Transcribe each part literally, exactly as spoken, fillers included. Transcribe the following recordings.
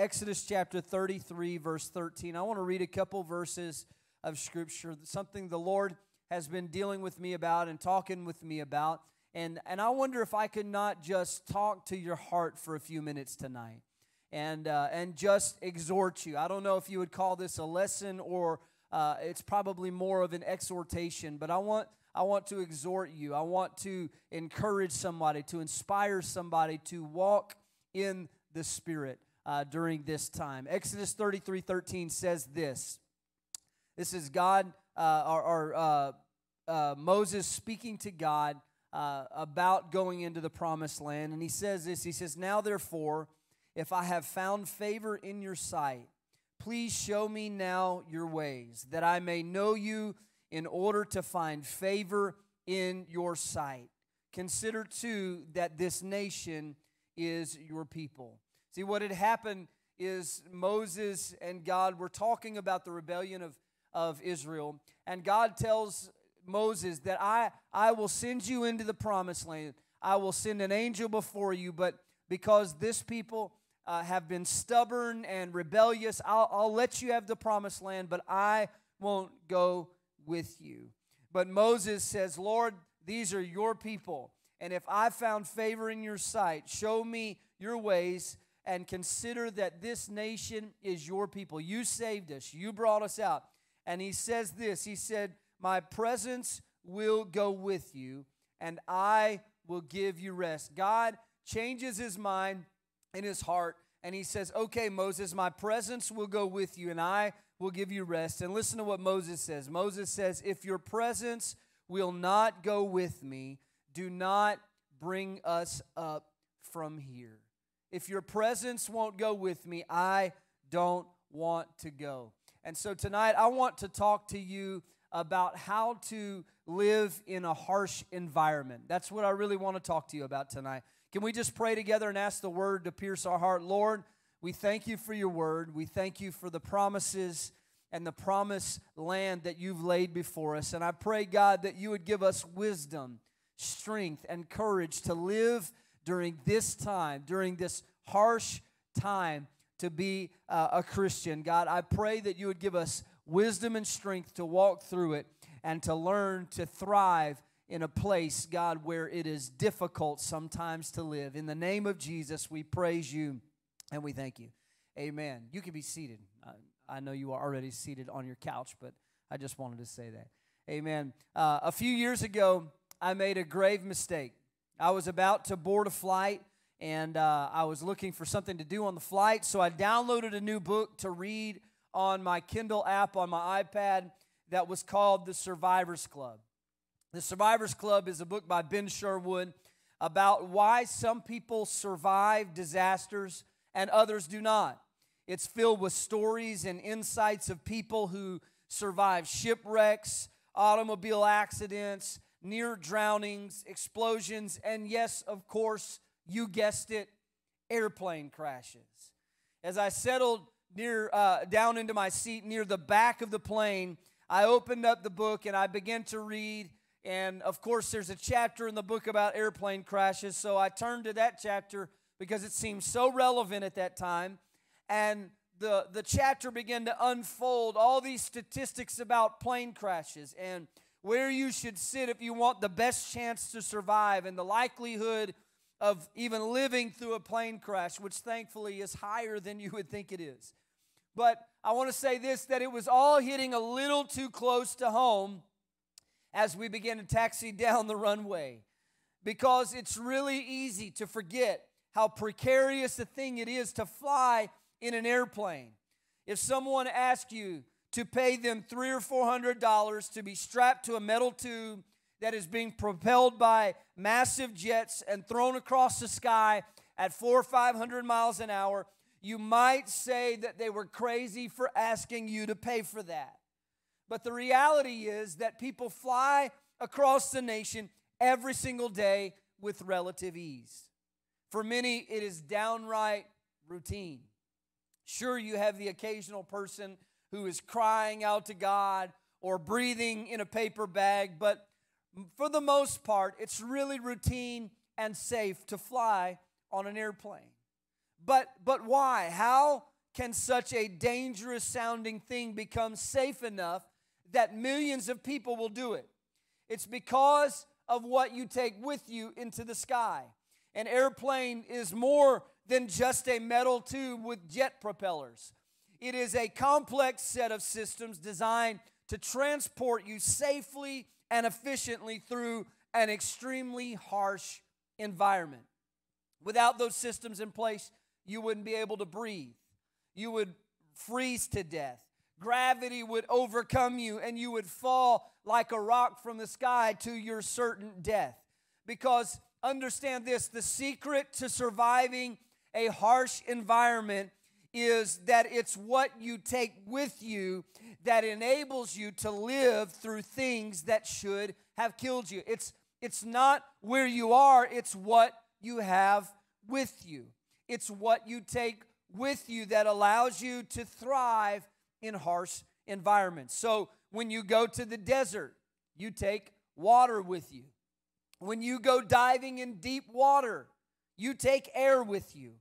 Exodus chapter thirty-three, verse thirteen. I want to read a couple verses of Scripture, something the Lord has been dealing with me about and talking with me about. And, and I wonder if I could not just talk to your heart for a few minutes tonight and, uh, and just exhort you. I don't know if you would call this a lesson or uh, it's probably more of an exhortation, but I want, I want to exhort you. I want to encourage somebody, to inspire somebody to walk in the Spirit uh, during this time. Exodus thirty-three thirteen says this. This is God, uh, or, or uh, uh, Moses speaking to God Uh, about going into the Promised Land. And he says this, he says, "Now therefore, if I have found favor in your sight, please show me now your ways, that I may know you in order to find favor in your sight. Consider too that this nation is your people." See, what had happened is Moses and God were talking about the rebellion of, of Israel, and God tells Moses that I, I will send you into the Promised Land. I will send an angel before you, but because this people uh, have been stubborn and rebellious, I'll, I'll let you have the Promised Land, but I won't go with you. But Moses says, "Lord, these are your people, and if I found favor in your sight, show me your ways and consider that this nation is your people. You saved us. You brought us out." And he says this, he said, "My presence will go with you, and I will give you rest." God changes his mind in his heart, and he says, "Okay, Moses, my presence will go with you, and I will give you rest." And listen to what Moses says. Moses says, "If your presence will not go with me, do not bring us up from here." If your presence won't go with me, I don't want to go. And so tonight, I want to talk to you about how to live in a harsh environment. That's what I really want to talk to you about tonight. Can we just pray together and ask the word to pierce our heart? Lord, we thank you for your word. We thank you for the promises and the promised land that you've laid before us. And I pray, God, that you would give us wisdom, strength, and courage to live during this time, during this harsh time to be uh, a Christian. God, I pray that you would give us wisdom and strength to walk through it and to learn to thrive in a place, God, where it is difficult sometimes to live. In the name of Jesus, we praise you and we thank you. Amen. You can be seated. I, I know you are already seated on your couch, but I just wanted to say that. Amen. Uh, a few years ago, I made a grave mistake. I was about to board a flight, and uh, I was looking for something to do on the flight, so I downloaded a new book to read on my Kindle app on my iPad that was called The Survivors Club. The Survivors Club is a book by Ben Sherwood about why some people survive disasters and others do not. It's filled with stories and insights of people who survive shipwrecks, automobile accidents, near drownings, explosions, and yes, of course, you guessed it, airplane crashes. As I settled Near uh, down into my seat near the back of the plane, I opened up the book and I began to read. And of course, there's a chapter in the book about airplane crashes, so I turned to that chapter because it seemed so relevant at that time. And the the chapter began to unfold all these statistics about plane crashes and where you should sit if you want the best chance to survive, and the likelihood of even living through a plane crash, which thankfully is higher than you would think it is. But I want to say this, that it was all hitting a little too close to home as we began to taxi down the runway, because it's really easy to forget how precarious a thing it is to fly in an airplane. If someone asks you to pay them three or four hundred dollars to be strapped to a metal tube that is being propelled by massive jets and thrown across the sky at four or five hundred miles an hour, you might say that they were crazy for asking you to pay for that. But the reality is that people fly across the nation every single day with relative ease. For many, it is downright routine. Sure, you have the occasional person who is crying out to God or breathing in a paper bag, but for the most part, it's really routine and safe to fly on an airplane. But but why? How can such a dangerous sounding thing become safe enough that millions of people will do it? It's because of what you take with you into the sky. An airplane is more than just a metal tube with jet propellers. It is a complex set of systems designed to transport you safely and efficiently through an extremely harsh environment. Without those systems in place, you wouldn't be able to breathe. You would freeze to death. Gravity would overcome you, and you would fall like a rock from the sky to your certain death. Because, understand this, the secret to surviving a harsh environment is that it's what you take with you that enables you to live through things that should have killed you. It's, it's not where you are, it's what you have with you. It's what you take with you that allows you to thrive in harsh environments. So when you go to the desert, you take water with you. When you go diving in deep water, you take air with you.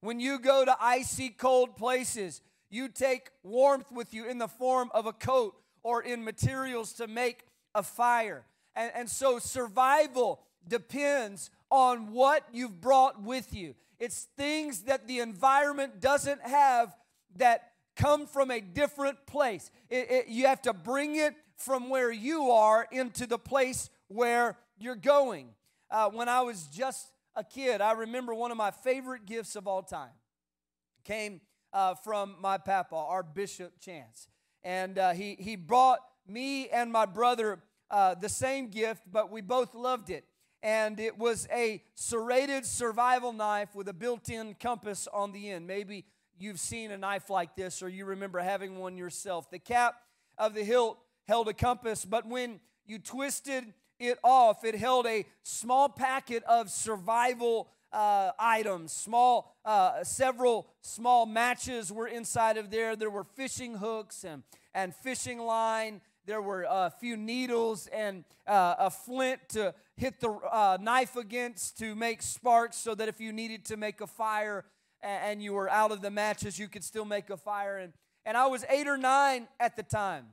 When you go to icy cold places, you take warmth with you in the form of a coat or in materials to make a fire. And, and so survival depends on what you've brought with you. It's things that the environment doesn't have that come from a different place. It, it, you have to bring it from where you are into the place where you're going. Uh, when I was just a kid, I remember one of my favorite gifts of all time came uh, from my papa, our Bishop Chance. And uh, he, he brought me and my brother uh, the same gift, but we both loved it. And it was a serrated survival knife with a built-in compass on the end. Maybe you've seen a knife like this, or you remember having one yourself. The cap of the hilt held a compass, but when you twisted it off, it held a small packet of survival uh, items. Small, uh, several small matches were inside of there. There were fishing hooks and, and fishing line. There were a few needles and uh, a flint to hit the uh, knife against to make sparks, so that if you needed to make a fire and you were out of the matches, you could still make a fire. And, and I was eight or nine at the time.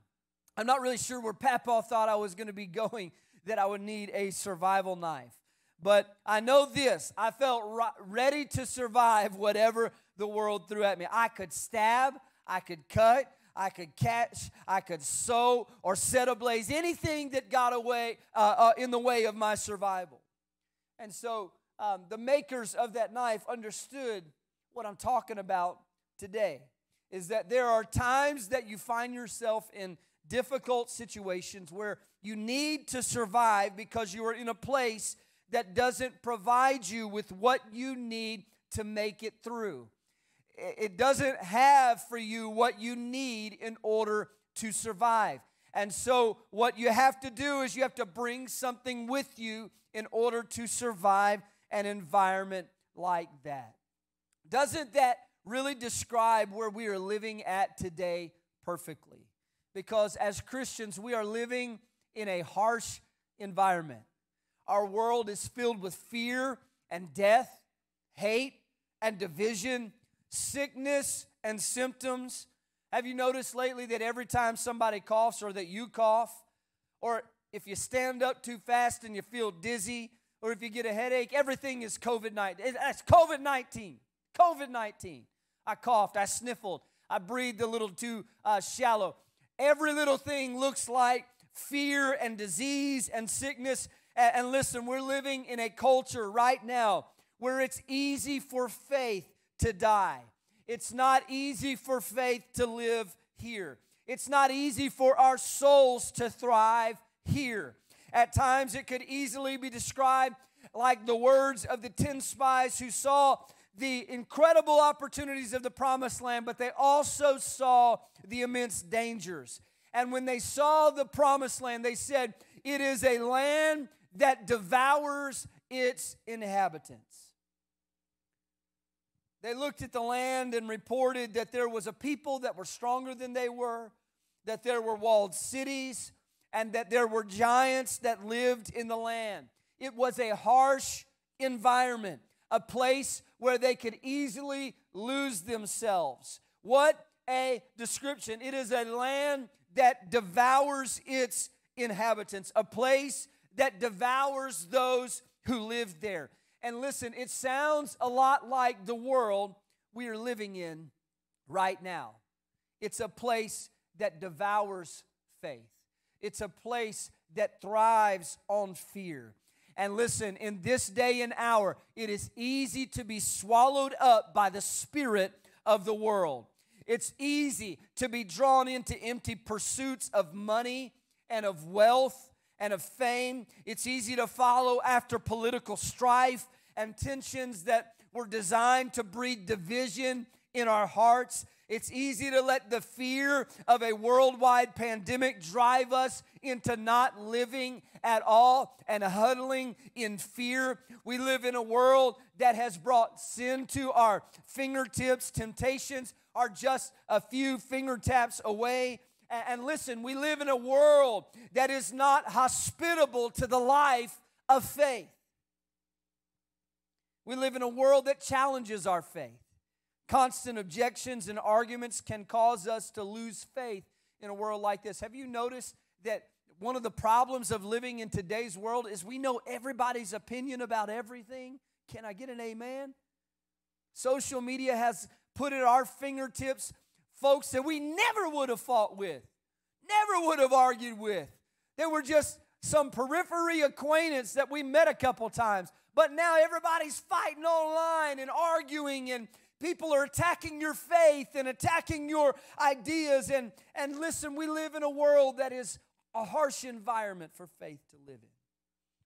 I'm not really sure where Papa thought I was going to be going, that I would need a survival knife. But I know this, I felt ready to survive whatever the world threw at me. I could stab, I could cut, I could catch, I could sow, or set ablaze anything that got away uh, uh, in the way of my survival. And so um, the makers of that knife understood what I'm talking about today, is that there are times that you find yourself in difficult situations where you need to survive because you are in a place that doesn't provide you with what you need to make it through. It doesn't have for you what you need in order to survive. And so what you have to do is you have to bring something with you in order to survive an environment like that. Doesn't that really describe where we are living at today perfectly? Because as Christians, we are living in a harsh environment. Our world is filled with fear and death, hate and division, sickness and symptoms. Have you noticed lately that every time somebody coughs, or that you cough, or if you stand up too fast and you feel dizzy, or if you get a headache, everything is COVID nineteen. That's COVID nineteen. COVID nineteen. I coughed, I sniffled, I breathed a little too uh, shallow. Every little thing looks like fear and disease and sickness. And, and listen, we're living in a culture right now where it's easy for faith to die. It's not easy for faith to live here. It's not easy for our souls to thrive here. At times, it could easily be described like the words of the ten spies who saw the incredible opportunities of the Promised Land, but they also saw the immense dangers. And when they saw the Promised Land, they said, "It is a land that devours its inhabitants." They looked at the land and reported that there was a people that were stronger than they were, that there were walled cities, and that there were giants that lived in the land. It was a harsh environment, a place where they could easily lose themselves, What a description. It is a land that devours its inhabitants, a place that devours those who live there. And listen, it sounds a lot like the world we are living in right now. It's a place that devours faith. It's a place that thrives on fear. And listen, in this day and hour, it is easy to be swallowed up by the spirit of the world. It's easy to be drawn into empty pursuits of money and of wealth and of fame. It's easy to follow after political strife and tensions that were designed to breed division in our hearts. It's easy to let the fear of a worldwide pandemic drive us into not living at all and huddling in fear. We live in a world that has brought sin to our fingertips. Temptations are just a few finger taps away. And listen, we live in a world that is not hospitable to the life of faith. We live in a world that challenges our faith. Constant objections and arguments can cause us to lose faith in a world like this. Have you noticed that one of the problems of living in today's world is we know everybody's opinion about everything? Can I get an amen? Social media has put at our fingertips folks that we never would have fought with, never would have argued with. They were just some periphery acquaintance that we met a couple times. But now everybody's fighting online and arguing, and people are attacking your faith and attacking your ideas. And, and listen, we live in a world that is a harsh environment for faith to live in.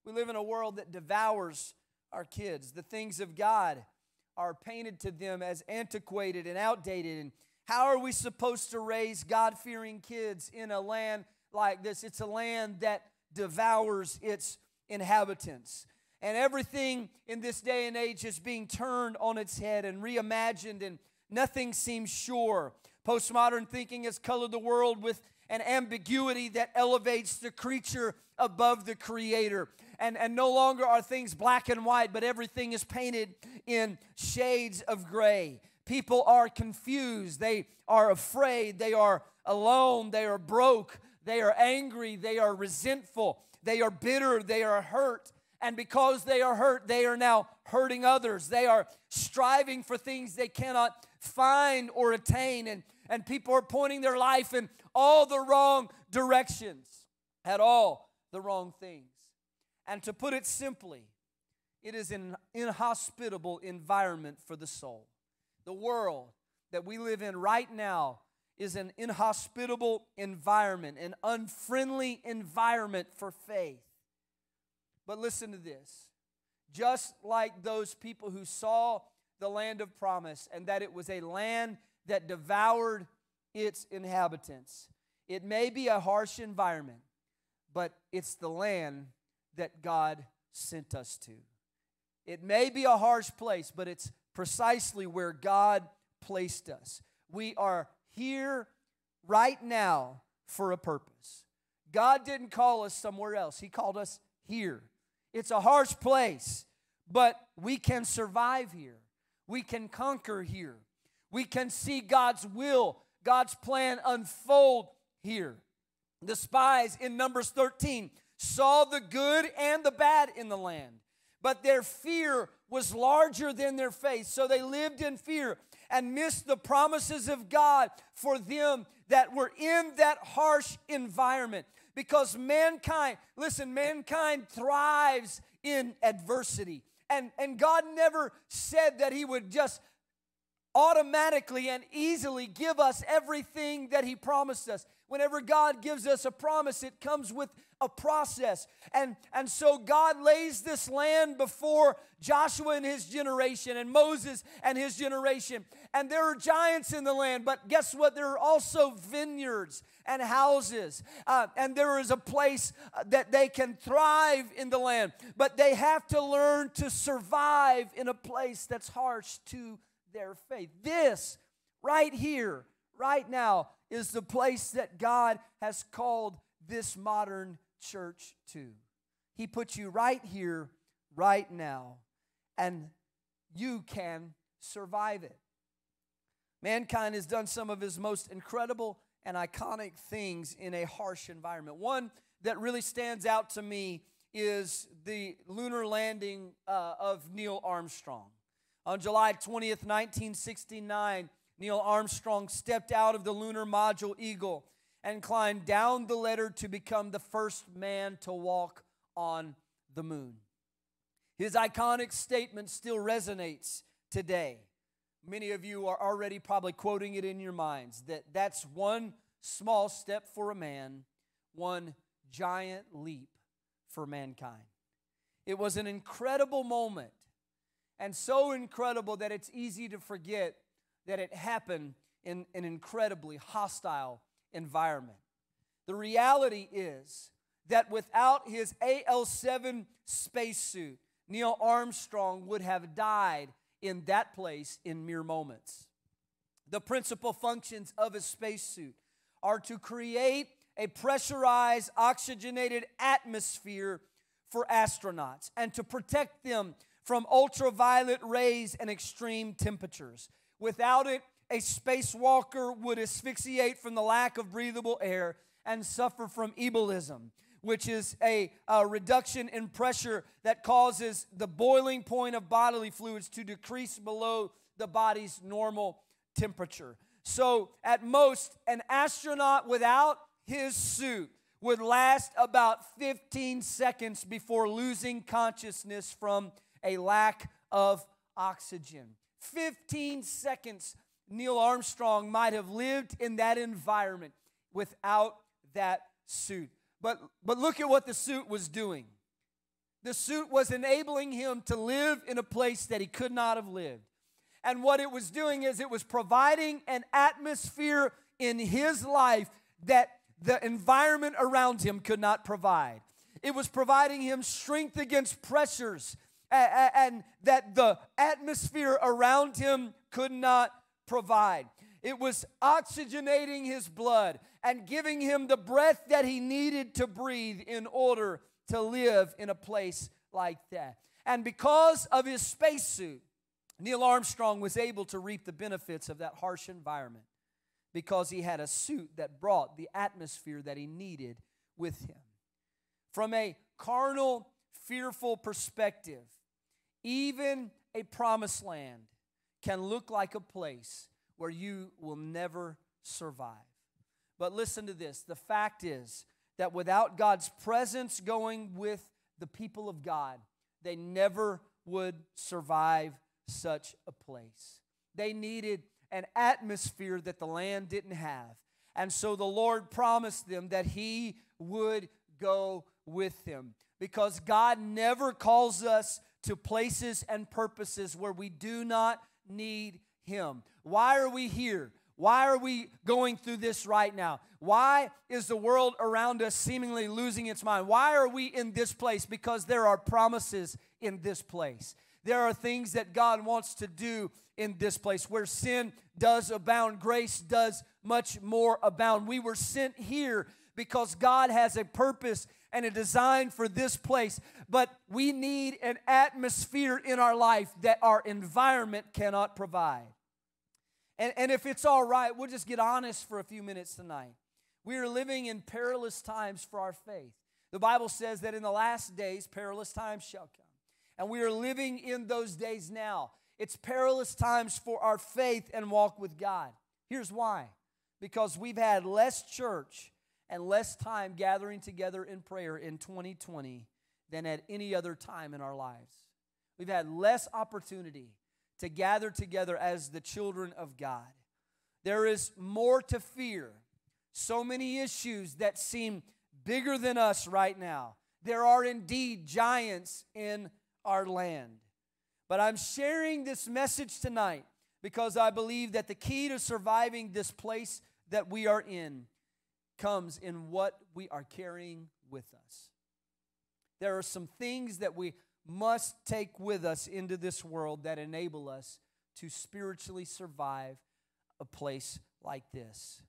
We live in a world that devours our kids. The things of God are painted to them as antiquated and outdated. And how are we supposed to raise God-fearing kids in a land like this? It's a land that devours its inhabitants. And everything in this day and age is being turned on its head and reimagined, and nothing seems sure. Postmodern thinking has colored the world with an ambiguity that elevates the creature above the creator. And, and no longer are things black and white, but everything is painted in shades of gray. People are confused. They are afraid. They are alone. They are broke. They are angry. They are resentful. They are bitter. They are hurt. And because they are hurt, they are now hurting others. They are striving for things they cannot find or attain. And, and people are pointing their life in all the wrong directions, at all the wrong things. And to put it simply, it is an inhospitable environment for the soul. The world that we live in right now is an inhospitable environment, an unfriendly environment for faith. But listen to this. Just like those people who saw the land of promise and that it was a land that devoured its inhabitants, it may be a harsh environment, but it's the land that God sent us to. It may be a harsh place, but it's precisely where God placed us. We are here right now for a purpose. God didn't call us somewhere else. He called us here. It's a harsh place, but we can survive here. We can conquer here. We can see God's will, God's plan unfold here. The spies in Numbers thirteen saw the good and the bad in the land, but their fear was larger than their faith, so they lived in fear and missed the promises of God for them that were in that harsh environment. Because mankind, listen, mankind thrives in adversity. And, and God never said that he would just automatically and easily give us everything that he promised us. Whenever God gives us a promise, it comes with a process. And, and so God lays this land before Joshua and his generation and Moses and his generation. And there are giants in the land, but guess what? There are also vineyards and houses. Uh, and there is a place that they can thrive in the land. But they have to learn to survive in a place that's harsh to their faith. This right here, right now, is the place that God has called this modern church to. He put you right here, right now, and you can survive it. Mankind has done some of his most incredible and iconic things in a harsh environment. One that really stands out to me is the lunar landing uh, of Neil Armstrong. On July twentieth, nineteen sixty-nine, Neil Armstrong stepped out of the lunar module Eagle and climbed down the ladder to become the first man to walk on the moon. His iconic statement still resonates today. Many of you are already probably quoting it in your minds, that that's one small step for a man, one giant leap for mankind. It was an incredible moment, and so incredible that it's easy to forget that it happened in an incredibly hostile environment. The reality is that without his A L seven spacesuit, Neil Armstrong would have died in that place in mere moments. The principal functions of his spacesuit are to create a pressurized, oxygenated atmosphere for astronauts and to protect them from ultraviolet rays and extreme temperatures. Without it, a spacewalker would asphyxiate from the lack of breathable air and suffer from ebullism, which is a, a reduction in pressure that causes the boiling point of bodily fluids to decrease below the body's normal temperature. So at most, an astronaut without his suit would last about fifteen seconds before losing consciousness from a lack of oxygen. fifteen seconds Neil Armstrong might have lived in that environment without that suit. But, but look at what the suit was doing. The suit was enabling him to live in a place that he could not have lived. And what it was doing is it was providing an atmosphere in his life that the environment around him could not provide. It was providing him strength against pressures and, and that the atmosphere around him could not provide. It was oxygenating his blood and giving him the breath that he needed to breathe in order to live in a place like that. And because of his spacesuit, Neil Armstrong was able to reap the benefits of that harsh environment because he had a suit that brought the atmosphere that he needed with him. From a carnal, fearful perspective, even a promised land can look like a place where you will never survive. But listen to this. The fact is that without God's presence going with the people of God, they never would survive such a place. They needed an atmosphere that the land didn't have. And so the Lord promised them that He would go with them. Because God never calls us to places and purposes where we do not need Him. Why are we here? Why are we going through this right now? Why is the world around us seemingly losing its mind? Why are we in this place? Because there are promises in this place. There are things that God wants to do in this place. Where sin does abound, grace does much more abound. We were sent here because God has a purpose and a design for this place. But we need an atmosphere in our life that our environment cannot provide. And, and if it's all right, we'll just get honest for a few minutes tonight. We are living in perilous times for our faith. The Bible says that in the last days, perilous times shall come. And we are living in those days now. It's perilous times for our faith and walk with God. Here's why. Because we've had less church and less time gathering together in prayer in twenty twenty than at any other time in our lives. We've had less opportunity to gather together as the children of God. There is more to fear. So many issues that seem bigger than us right now. There are indeed giants in our land. But I'm sharing this message tonight because I believe that the key to surviving this place that we are in comes in what we are carrying with us. There are some things that we must take with us into this world that enable us to spiritually survive a place like this.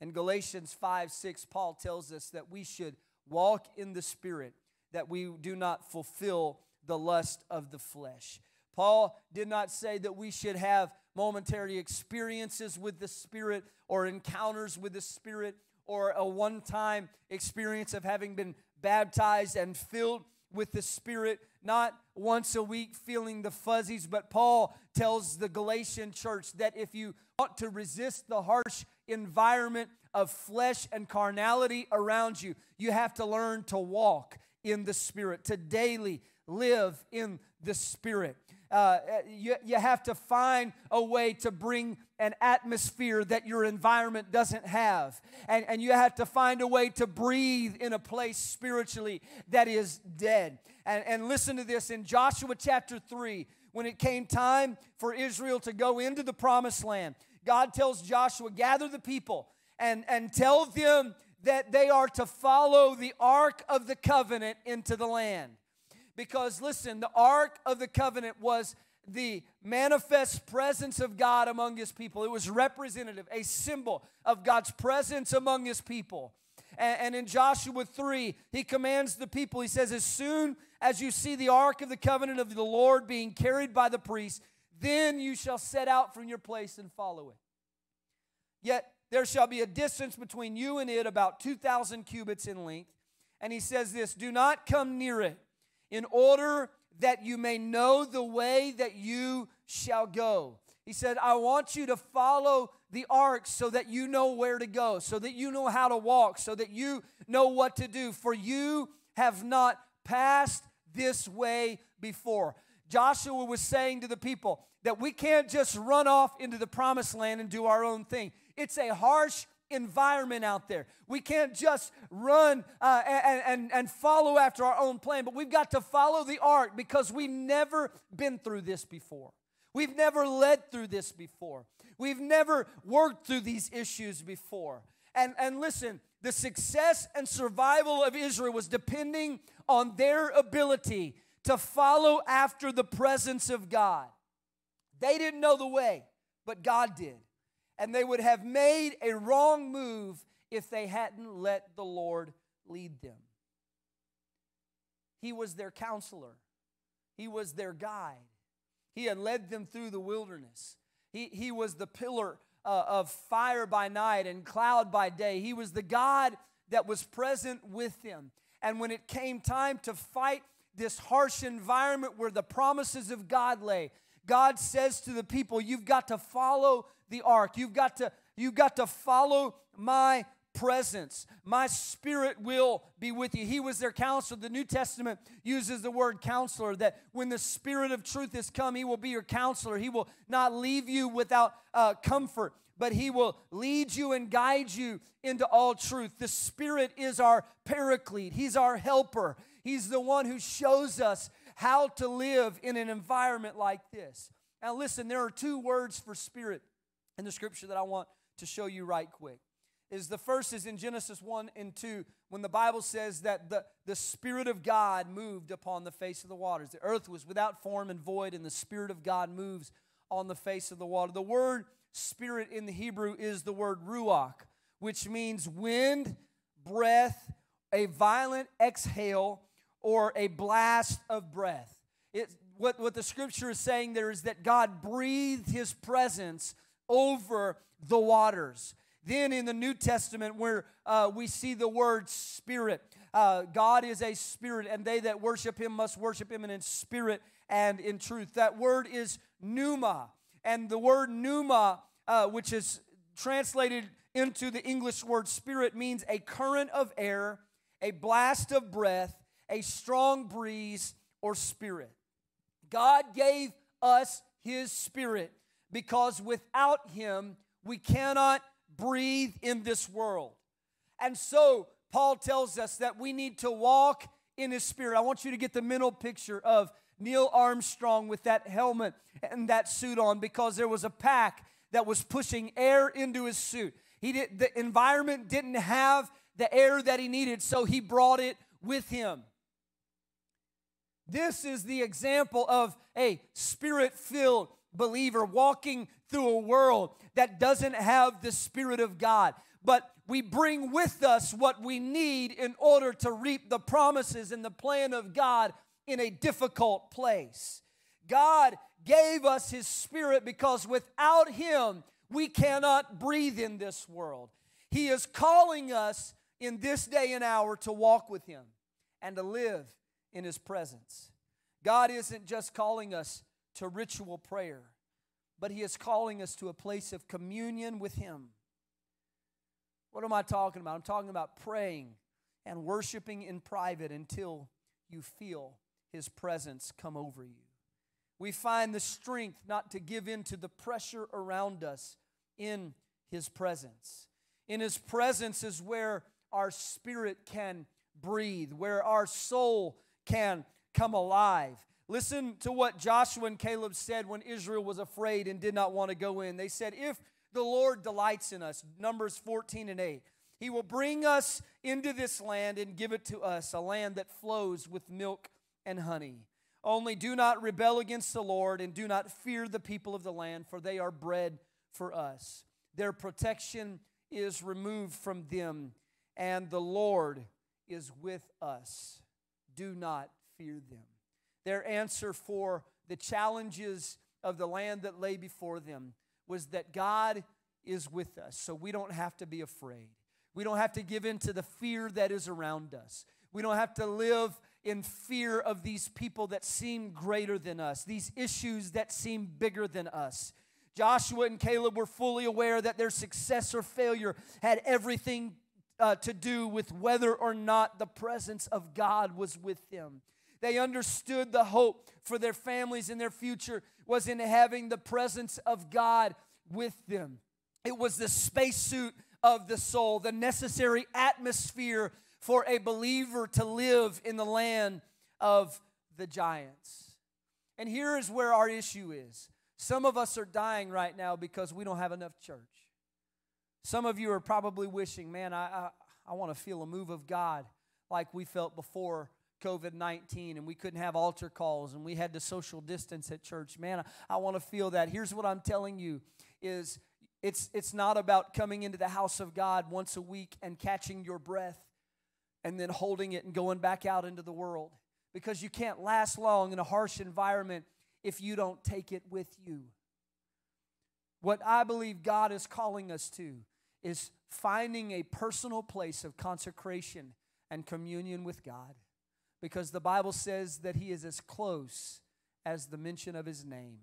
In Galatians five six, Paul tells us that we should walk in the Spirit, that we do not fulfill the lust of the flesh. Paul did not say that we should have momentary experiences with the Spirit or encounters with the Spirit or a one-time experience of having been baptized and filled with the Spirit, not once a week feeling the fuzzies. But Paul tells the Galatian church that if you want to resist the harsh environment of flesh and carnality around you, you have to learn to walk in the Spirit, to daily live in the Spirit. Uh, you, you have to find a way to bring an atmosphere that your environment doesn't have. And, and you have to find a way to breathe in a place spiritually that is dead. And, and listen to this. In Joshua chapter three, when it came time for Israel to go into the Promised Land, God tells Joshua, gather the people and, and tell them that they are to follow the Ark of the Covenant into the land. Because, listen, the Ark of the Covenant was the manifest presence of God among His people. It was representative, a symbol of God's presence among His people. And, and in Joshua three, he commands the people, he says, as soon as you see the Ark of the Covenant of the Lord being carried by the priests, then you shall set out from your place and follow it. Yet there shall be a distance between you and it, about two thousand cubits in length. And he says this, do not come near it, in order that you may know the way that you shall go. He said, I want you to follow the ark so that you know where to go, so that you know how to walk, so that you know what to do, for you have not passed this way before. Joshua was saying to the people that we can't just run off into the Promised Land and do our own thing. It's a harsh environment out there. We can't just run uh, and, and, and follow after our own plan, but we've got to follow the ark because we've never been through this before. We've never led through this before. We've never worked through these issues before. And, and listen, the success and survival of Israel was depending on their ability to follow after the presence of God. They didn't know the way, but God did. And they would have made a wrong move if they hadn't let the Lord lead them. He was their counselor. He was their guide. He had led them through the wilderness. He, he was the pillar uh, of fire by night and cloud by day. He was the God that was present with them. And when it came time to fight this harsh environment where the promises of God lay, God says to the people, you've got to follow the ark. You've got to, you've got to follow my presence. My Spirit will be with you. He was their counselor. The New Testament uses the word counselor, that when the Spirit of truth has come, He will be your counselor. He will not leave you without uh, comfort, but He will lead you and guide you into all truth. The Spirit is our paraclete. He's our helper. He's the one who shows us how to live in an environment like this. Now listen, there are two words for Spirit in the Scripture that I want to show you right quick. Is the first is in Genesis one and two, when the Bible says that the, the Spirit of God moved upon the face of the waters. The earth was without form and void, and the Spirit of God moves on the face of the water. The word Spirit in the Hebrew is the word ruach, which means wind, breath, a violent exhale, or a blast of breath. It, what, what the Scripture is saying there is that God breathed His presence over the waters. Then in the New Testament, where uh, we see the word Spirit, uh, God is a Spirit, and they that worship Him must worship Him in spirit and in truth. That word is pneuma, and the word pneuma, uh, which is translated into the English word Spirit, means a current of air, a blast of breath, a strong breeze, or spirit. God gave us His Spirit because without Him, we cannot breathe in this world. And so Paul tells us that we need to walk in His Spirit. I want you to get the mental picture of Neil Armstrong with that helmet and that suit on, because there was a pack that was pushing air into his suit. He did, the environment didn't have the air that he needed, so he brought it with him. This is the example of a Spirit-filled believer walking through a world that doesn't have the Spirit of God. But we bring with us what we need in order to reap the promises and the plan of God in a difficult place. God gave us His Spirit, because without Him, we cannot breathe in this world. He is calling us in this day and hour to walk with Him and to live in His presence. God isn't just calling us to ritual prayer, but He is calling us to a place of communion with Him. What am I talking about? I'm talking about praying and worshiping in private until you feel His presence come over you. We find the strength not to give in to the pressure around us in His presence. In His presence is where our spirit can breathe, where our soul can come alive. Listen to what Joshua and Caleb said when Israel was afraid and did not want to go in. They said, if the Lord delights in us, Numbers fourteen and eight, He will bring us into this land and give it to us, a land that flows with milk and honey. Only do not rebel against the Lord, and do not fear the people of the land, for they are bread for us. Their protection is removed from them, and the Lord is with us. Do not fear them. Their answer for the challenges of the land that lay before them was that God is with us, so we don't have to be afraid. We don't have to give in to the fear that is around us. We don't have to live in fear of these people that seem greater than us, these issues that seem bigger than us. Joshua and Caleb were fully aware that their success or failure had everything uh, to do with whether or not the presence of God was with them. They understood the hope for their families and their future was in having the presence of God with them. It was the spacesuit of the soul, the necessary atmosphere for a believer to live in the land of the giants. And here is where our issue is. Some of us are dying right now because we don't have enough church. Some of you are probably wishing, man, I, I, I want to feel a move of God like we felt before COVID nineteen, and we couldn't have altar calls, and we had to social distance at church. Man, I, I want to feel that. Here's what I'm telling you is it's, it's not about coming into the house of God once a week and catching your breath and then holding it and going back out into the world, because you can't last long in a harsh environment if you don't take it with you. What I believe God is calling us to is finding a personal place of consecration and communion with God, because the Bible says that He is as close as the mention of His name.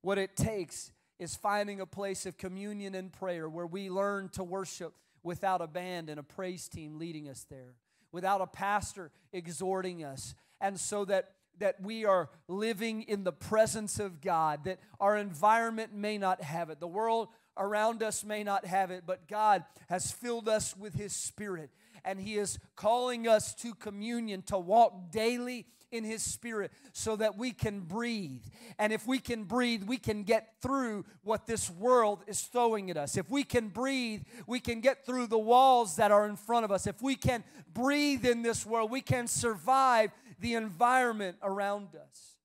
What it takes is finding a place of communion and prayer where we learn to worship without a band and a praise team leading us there, without a pastor exhorting us, and so that, that we are living in the presence of God, that our environment may not have it, the world around us may not have it, but God has filled us with His Spirit, and He is calling us to communion, to walk daily in His Spirit so that we can breathe. And if we can breathe, we can get through what this world is throwing at us. If we can breathe, we can get through the walls that are in front of us. If we can breathe in this world, we can survive the environment around us.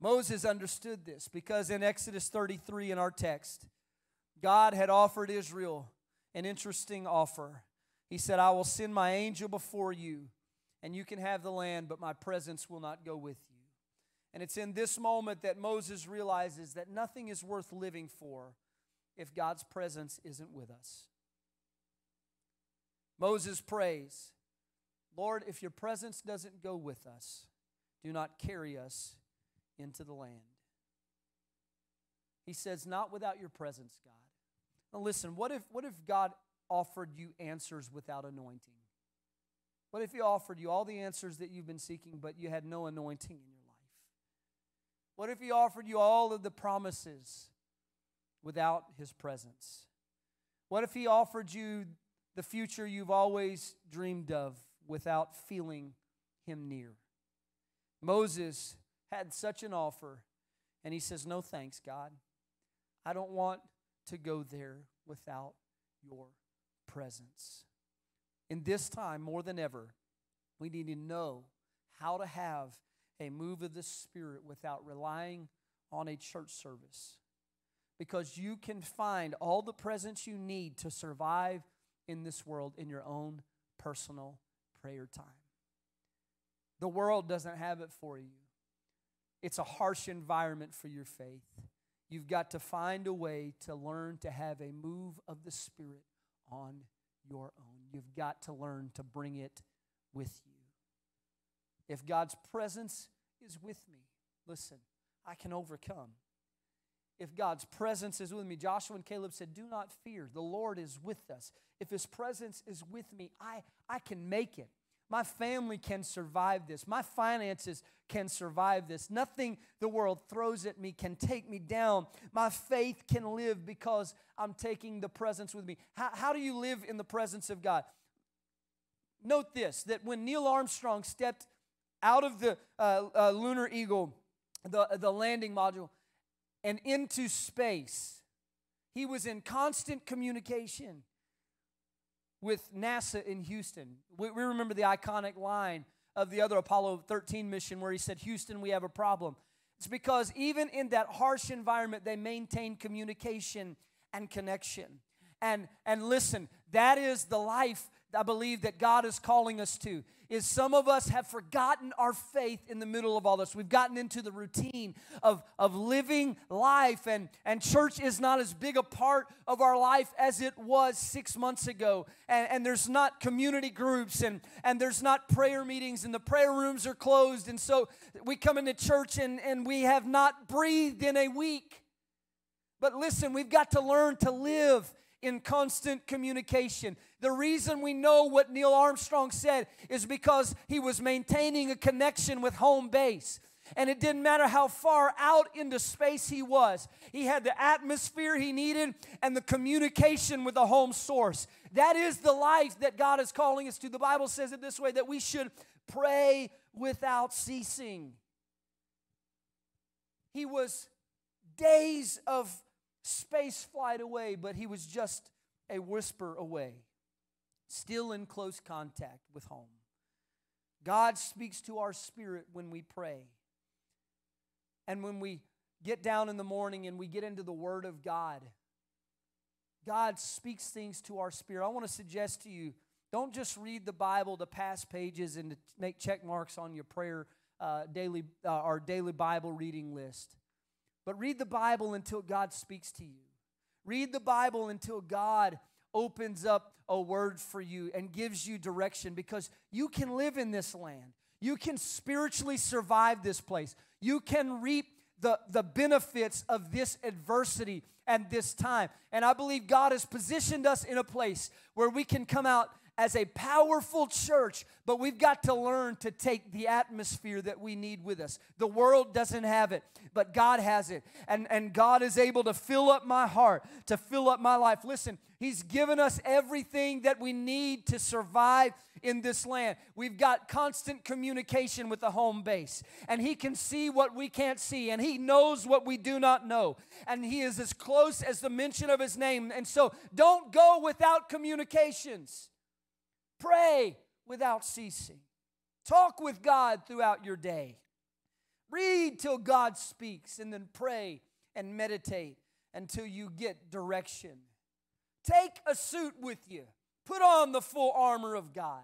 Moses understood this, because in Exodus thirty-three in our text, God had offered Israel an interesting offer. He said, I will send my angel before you, and you can have the land, but my presence will not go with you. And it's in this moment that Moses realizes that nothing is worth living for if God's presence isn't with us. Moses prays, Lord, if your presence doesn't go with us, do not carry us into the land. He says, not without your presence, God. Now listen, what if, what if God offered you answers without anointing? What if He offered you all the answers that you've been seeking, but you had no anointing in your life? What if He offered you all of the promises without His presence? What if He offered you the future you've always dreamed of without feeling Him near? Moses had such an offer, and he says, no thanks, God. I don't want to go there without your presence. In this time, more than ever, we need to know how to have a move of the Spirit without relying on a church service, because you can find all the presence you need to survive in this world in your own personal prayer time. The world doesn't have it for you. It's a harsh environment for your faith. You've got to find a way to learn to have a move of the Spirit on your own. You've got to learn to bring it with you. If God's presence is with me, listen, I can overcome. If God's presence is with me, Joshua and Caleb said, do not fear, the Lord is with us. If his presence is with me, I, I can make it. My family can survive this. My finances can survive this. Nothing the world throws at me can take me down. My faith can live because I'm taking the presence with me. How, how do you live in the presence of God? Note this, that when Neil Armstrong stepped out of the uh, uh, lunar Eagle, the, the landing module, and into space, he was in constant communication with NASA in Houston. We, we remember the iconic line of the other Apollo thirteen mission where he said, Houston, we have a problem. It's because even in that harsh environment, they maintained communication and connection. And, and listen, that is the life I believe that God is calling us to, is some of us have forgotten our faith in the middle of all this. We've gotten into the routine of, of living life, and, and church is not as big a part of our life as it was six months ago. And, and there's not community groups, and, and there's not prayer meetings, and the prayer rooms are closed. And so we come into church, and, and we have not breathed in a week. But listen, we've got to learn to live in constant communication. The reason we know what Neil Armstrong said is because he was maintaining a connection with home base. And it didn't matter how far out into space he was. He had the atmosphere he needed and the communication with the home source. That is the life that God is calling us to. The Bible says it this way, that we should pray without ceasing. He was days of space flight away, but he was just a whisper away, still in close contact with home. God speaks to our spirit when we pray. And when we get down in the morning and we get into the Word of God, God speaks things to our spirit. I want to suggest to you, don't just read the Bible to pass pages and to make check marks on your prayer uh, daily uh, or daily Bible reading list. But read the Bible until God speaks to you. Read the Bible until God opens up a word for you and gives you direction, because you can live in this land. You can spiritually survive this place. You can reap the, the benefits of this adversity and this time. And I believe God has positioned us in a place where we can come out as a powerful church, but we've got to learn to take the atmosphere that we need with us. The world doesn't have it, but God has it. And, and God is able to fill up my heart, to fill up my life. Listen, He's given us everything that we need to survive in this land. We've got constant communication with the home base, and He can see what we can't see, and He knows what we do not know, and He is as close as the mention of His name. And so don't go without communications. Pray without ceasing. Talk with God throughout your day. Read till God speaks, and then pray and meditate until you get direction. Take a suit with you. Put on the full armor of God.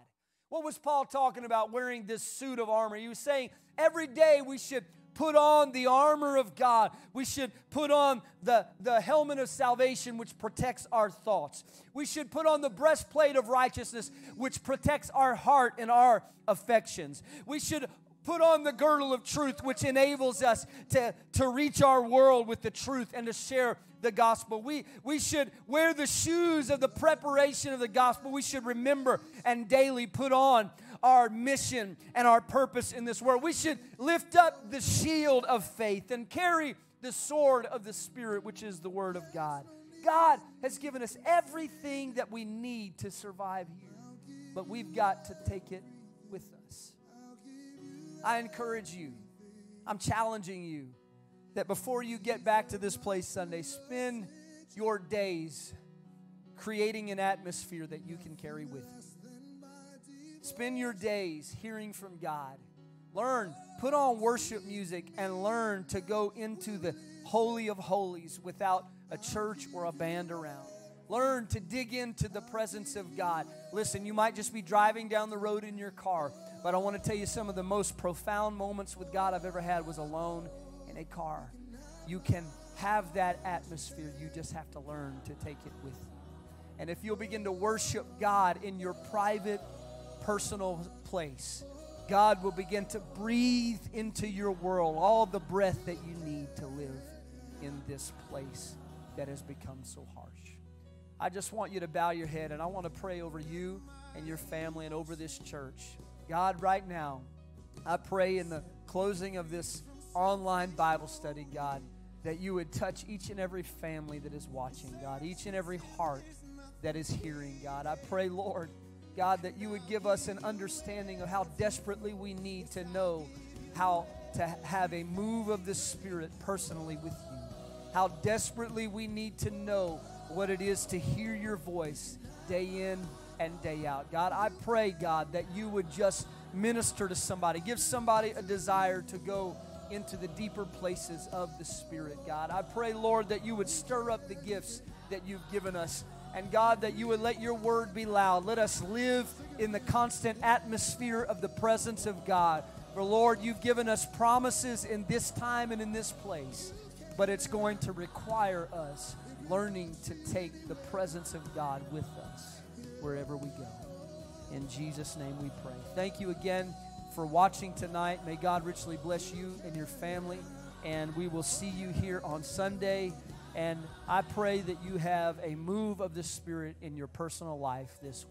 What was Paul talking about wearing this suit of armor? He was saying every day we should put on the armor of God. We should put on the, the helmet of salvation, which protects our thoughts. We should put on the breastplate of righteousness, which protects our heart and our affections. We should put on the girdle of truth, which enables us to, to reach our world with the truth and to share the gospel. We, we should wear the shoes of the preparation of the gospel. We should remember and daily put on our mission and our purpose in this world. We should lift up the shield of faith and carry the sword of the Spirit, which is the Word of God. God has given us everything that we need to survive here, but we've got to take it with us. I encourage you, I'm challenging you, that before you get back to this place Sunday, spend your days creating an atmosphere that you can carry with you. Spend your days hearing from God. Learn, put on worship music, and learn to go into the Holy of Holies without a church or a band around. Learn to dig into the presence of God. Listen, you might just be driving down the road in your car, but I want to tell you some of the most profound moments with God I've ever had was alone in a car. You can have that atmosphere. You just have to learn to take it with you. And if you'll begin to worship God in your private, personal place, God will begin to breathe into your world all the breath that you need to live in this place that has become so harsh. I just want you to bow your head, and I want to pray over you and your family and over this church. God, right now, I pray in the closing of this online Bible study, God, that you would touch each and every family that is watching, God, each and every heart that is hearing, God. I pray, Lord, God, that you would give us an understanding of how desperately we need to know how to have a move of the Spirit personally with you, how desperately we need to know what it is to hear your voice day in and day out. God, I pray, God, that you would just minister to somebody. Give somebody a desire to go into the deeper places of the Spirit, God. I pray, Lord, that you would stir up the gifts that you've given us. And God, that you would let your word be loud. Let us live in the constant atmosphere of the presence of God. For Lord, you've given us promises in this time and in this place. But it's going to require us learning to take the presence of God with us wherever we go. In Jesus' name we pray. Thank you again for watching tonight. May God richly bless you and your family. And we will see you here on Sunday. And I pray that you have a move of the Spirit in your personal life this week.